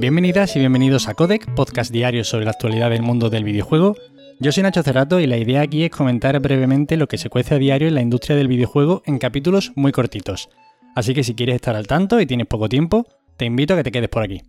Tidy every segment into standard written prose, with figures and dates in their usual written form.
Bienvenidas y bienvenidos a Codec, podcast diario sobre la actualidad del mundo del videojuego. Yo soy Nacho Cerrato y la idea aquí es comentar brevemente lo que se cuece a diario en la industria del videojuego en capítulos muy cortitos. Así que si quieres estar al tanto y tienes poco tiempo, te invito a que te quedes por aquí.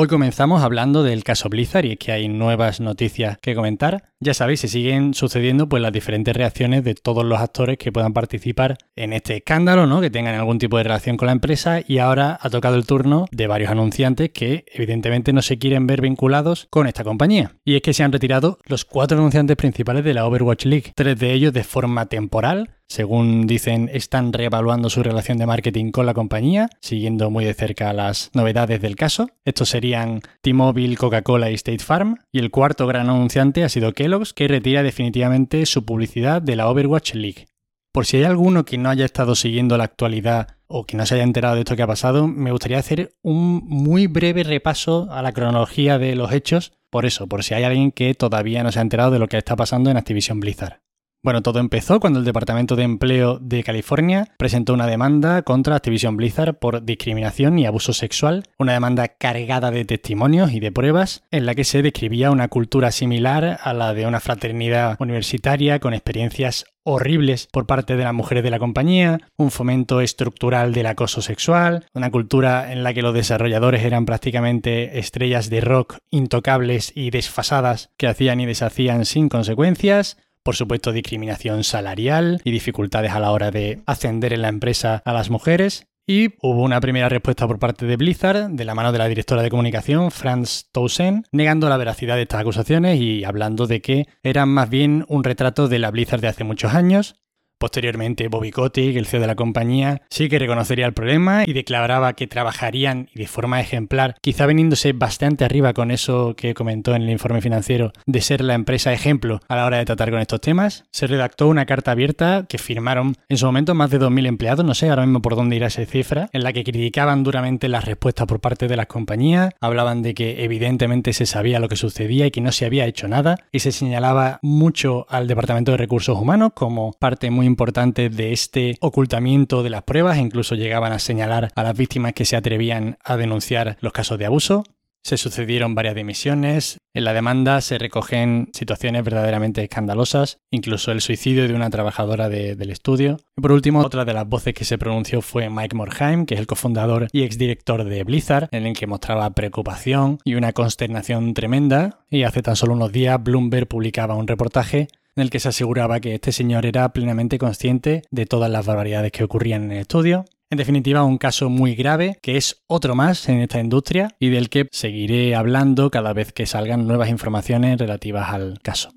Hoy comenzamos hablando del caso Blizzard y es que hay nuevas noticias que comentar. Ya sabéis, se siguen sucediendo pues las diferentes reacciones de todos los actores que puedan participar en este escándalo, ¿no? Que tengan algún tipo de relación con la empresa, y ahora ha tocado el turno de varios anunciantes que evidentemente no se quieren ver vinculados con esta compañía. Y es que se han retirado los 4 anunciantes principales de la Overwatch League, 3 de ellos de forma temporal. Según dicen, están reevaluando su relación de marketing con la compañía, siguiendo muy de cerca las novedades del caso. Estos serían T-Mobile, Coca-Cola y State Farm. Y el cuarto gran anunciante ha sido Kellogg's, que retira definitivamente su publicidad de la Overwatch League. Por si hay alguno que no haya estado siguiendo la actualidad o que no se haya enterado de esto que ha pasado, me gustaría hacer un muy breve repaso a la cronología de los hechos. Por eso, por si hay alguien que todavía no se ha enterado de lo que está pasando en Activision Blizzard. Bueno, todo empezó cuando el Departamento de Empleo de California presentó una demanda contra Activision Blizzard por discriminación y abuso sexual, una demanda cargada de testimonios y de pruebas en la que se describía una cultura similar a la de una fraternidad universitaria con experiencias horribles por parte de las mujeres de la compañía, un fomento estructural del acoso sexual, una cultura en la que los desarrolladores eran prácticamente estrellas de rock intocables y desfasadas que hacían y deshacían sin consecuencias. Por supuesto, discriminación salarial y dificultades a la hora de ascender en la empresa a las mujeres. Y hubo una primera respuesta por parte de Blizzard, de la mano de la directora de comunicación, Franz Toussaint, negando la veracidad de estas acusaciones y hablando de que eran más bien un retrato de la Blizzard de hace muchos años. Posteriormente, Bobby Kotick, el CEO de la compañía, sí que reconocería el problema y declaraba que trabajarían de forma ejemplar, quizá veniéndose bastante arriba con eso que comentó en el informe financiero de ser la empresa ejemplo a la hora de tratar con estos temas. Se redactó una carta abierta que firmaron en su momento más de 2.000 empleados, no sé ahora mismo por dónde irá esa cifra, en la que criticaban duramente las respuestas por parte de las compañías, hablaban de que evidentemente se sabía lo que sucedía y que no se había hecho nada, y se señalaba mucho al Departamento de Recursos Humanos como parte muy importante de este ocultamiento de las pruebas, incluso llegaban a señalar a las víctimas que se atrevían a denunciar los casos de abuso. Se sucedieron varias dimisiones, en la demanda se recogen situaciones verdaderamente escandalosas, incluso el suicidio de una trabajadora del estudio. Y por último, otra de las voces que se pronunció fue Mike Morheim, que es el cofundador y exdirector de Blizzard, en el que mostraba preocupación y una consternación tremenda, y hace tan solo unos días Bloomberg publicaba un reportaje en el que se aseguraba que este señor era plenamente consciente de todas las barbaridades que ocurrían en el estudio. En definitiva, un caso muy grave, que es otro más en esta industria y del que seguiré hablando cada vez que salgan nuevas informaciones relativas al caso.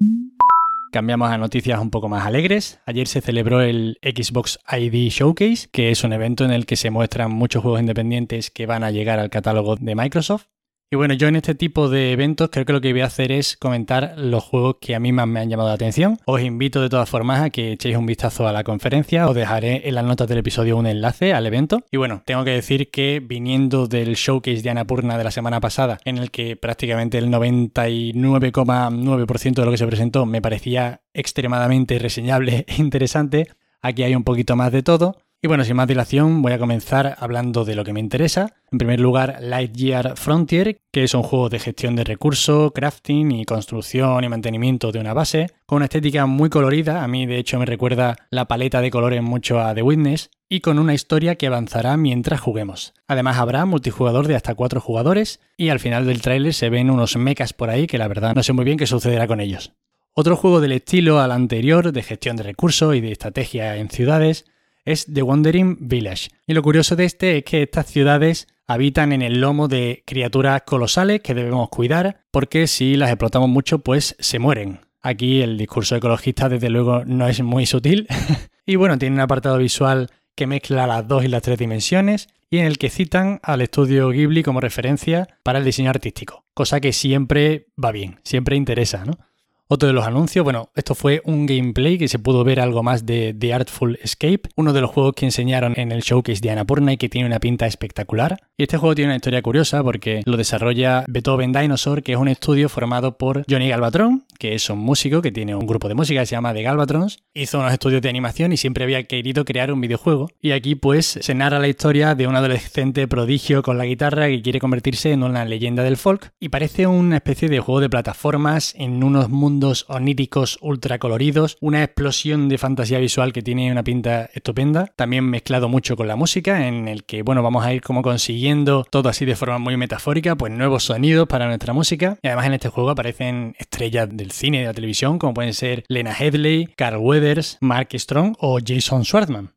Cambiamos a noticias un poco más alegres. Ayer se celebró el Xbox ID Showcase, que es un evento en el que se muestran muchos juegos independientes que van a llegar al catálogo de Microsoft. Y bueno, yo en este tipo de eventos creo que lo que voy a hacer es comentar los juegos que a mí más me han llamado la atención. Os invito de todas formas a que echéis un vistazo a la conferencia, os dejaré en las notas del episodio un enlace al evento. Y bueno, tengo que decir que viniendo del showcase de Annapurna de la semana pasada, en el que prácticamente el 99,9% de lo que se presentó me parecía extremadamente reseñable e interesante, aquí hay un poquito más de todo. Y bueno, sin más dilación, voy a comenzar hablando de lo que me interesa. En primer lugar, Lightyear Frontier, que es un juego de gestión de recursos, crafting y construcción y mantenimiento de una base, con una estética muy colorida. A mí, de hecho, me recuerda la paleta de colores mucho a The Witness, y con una historia que avanzará mientras juguemos. Además, habrá multijugador de hasta 4 jugadores, y al final del tráiler se ven unos mechas por ahí que la verdad no sé muy bien qué sucederá con ellos. Otro juego del estilo al anterior, de gestión de recursos y de estrategia en ciudades, es The Wandering Village. Y lo curioso de este es que estas ciudades habitan en el lomo de criaturas colosales que debemos cuidar, porque si las explotamos mucho, pues se mueren. Aquí el discurso ecologista desde luego no es muy sutil. Y bueno, tiene un apartado visual que mezcla las 2 y las 3 dimensiones y en el que citan al estudio Ghibli como referencia para el diseño artístico, cosa que siempre va bien, siempre interesa, ¿no? Otro de los anuncios, bueno, esto fue un gameplay que se pudo ver algo más de The Artful Escape, uno de los juegos que enseñaron en el showcase de Annapurna y que tiene una pinta espectacular. Y este juego tiene una historia curiosa porque lo desarrolla Beethoven Dinosaur, que es un estudio formado por Johnny Galbatron, que es un músico que tiene un grupo de música que se llama The Galvatrons, hizo unos estudios de animación y siempre había querido crear un videojuego. Y aquí pues se narra la historia de un adolescente prodigio con la guitarra que quiere convertirse en una leyenda del folk, y parece una especie de juego de plataformas en unos mundos oníricos ultracoloridos, una explosión de fantasía visual que tiene una pinta estupenda, también mezclado mucho con la música, en el que bueno, vamos a ir como consiguiendo todo así de forma muy metafórica, pues nuevos sonidos para nuestra música. Y además en este juego aparecen estrellas del cine y de la televisión como pueden ser Lena Headley, Carl Weathers, Mark Strong o Jason Schwartzman.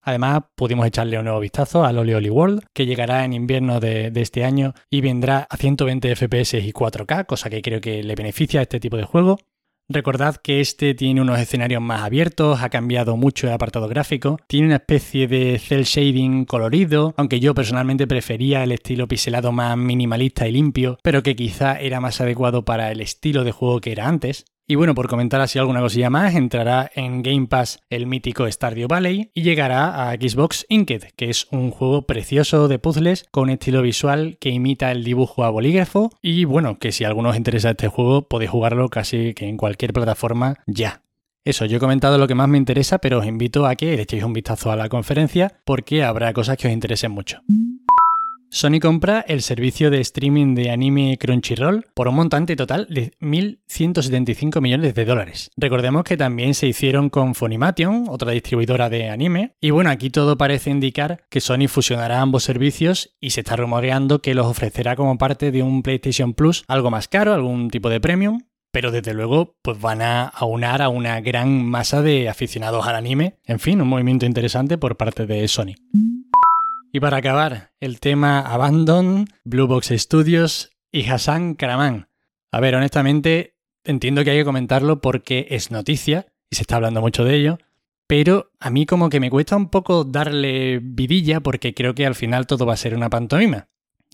Además, pudimos echarle un nuevo vistazo al Olioli World, que llegará en invierno de este año y vendrá a 120 FPS y 4K, cosa que creo que le beneficia a este tipo de juego. Recordad que este tiene unos escenarios más abiertos, ha cambiado mucho el apartado gráfico, tiene una especie de cel shading colorido, aunque yo personalmente prefería el estilo pixelado más minimalista y limpio, pero que quizá era más adecuado para el estilo de juego que era antes. Y bueno, por comentar así alguna cosilla más, entrará en Game Pass el mítico Stardew Valley y llegará a Xbox Inked, que es un juego precioso de puzzles con un estilo visual que imita el dibujo a bolígrafo. Y bueno, que si a alguno os interesa este juego, podéis jugarlo casi que en cualquier plataforma ya. Eso, yo he comentado lo que más me interesa, pero os invito a que le echéis un vistazo a la conferencia porque habrá cosas que os interesen mucho. Sony compra el servicio de streaming de anime Crunchyroll por un montante total de $1,175 millones. Recordemos que también se hicieron con Funimation, otra distribuidora de anime. Y bueno, aquí todo parece indicar que Sony fusionará ambos servicios y se está rumoreando que los ofrecerá como parte de un PlayStation Plus algo más caro, algún tipo de premium. Pero desde luego pues van a aunar a una gran masa de aficionados al anime. En fin, un movimiento interesante por parte de Sony. Y para acabar, el tema Abandon, Blue Box Studios y Hassan Karaman. A ver, honestamente, entiendo que hay que comentarlo porque es noticia y se está hablando mucho de ello, pero a mí como que me cuesta un poco darle vidilla porque creo que al final todo va a ser una pantomima.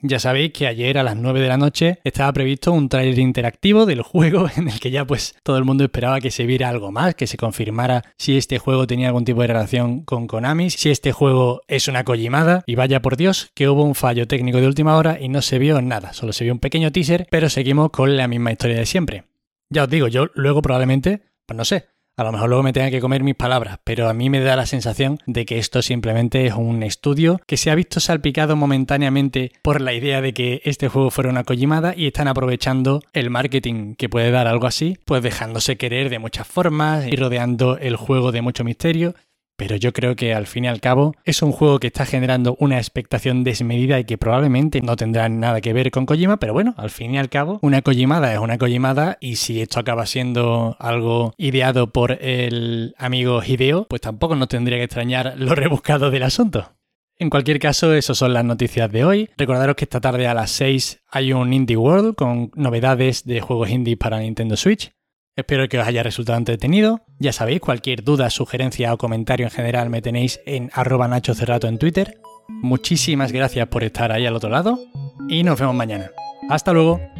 Ya sabéis que ayer a las 9 de la noche estaba previsto un tráiler interactivo del juego en el que ya pues todo el mundo esperaba que se viera algo más, que se confirmara si este juego tenía algún tipo de relación con Konami, si este juego es una kojimada, y vaya por Dios que hubo un fallo técnico de última hora y no se vio nada, solo se vio un pequeño teaser, pero seguimos con la misma historia de siempre. Ya os digo, yo luego probablemente, pues no sé, a lo mejor luego me tenga que comer mis palabras, pero a mí me da la sensación de que esto simplemente es un estudio que se ha visto salpicado momentáneamente por la idea de que este juego fuera una kojimada y están aprovechando el marketing que puede dar algo así, pues dejándose querer de muchas formas y rodeando el juego de mucho misterio. Pero yo creo que al fin y al cabo es un juego que está generando una expectación desmedida y que probablemente no tendrá nada que ver con Kojima, pero bueno, al fin y al cabo una kojimada es una kojimada y si esto acaba siendo algo ideado por el amigo Hideo, pues tampoco nos tendría que extrañar lo rebuscado del asunto. En cualquier caso, esas son las noticias de hoy. Recordaros que esta tarde a las 6 hay un Indie World con novedades de juegos indie para Nintendo Switch. Espero que os haya resultado entretenido. Ya sabéis, cualquier duda, sugerencia o comentario en general me tenéis en @NachoCerrato en Twitter. Muchísimas gracias por estar ahí al otro lado y nos vemos mañana. ¡Hasta luego!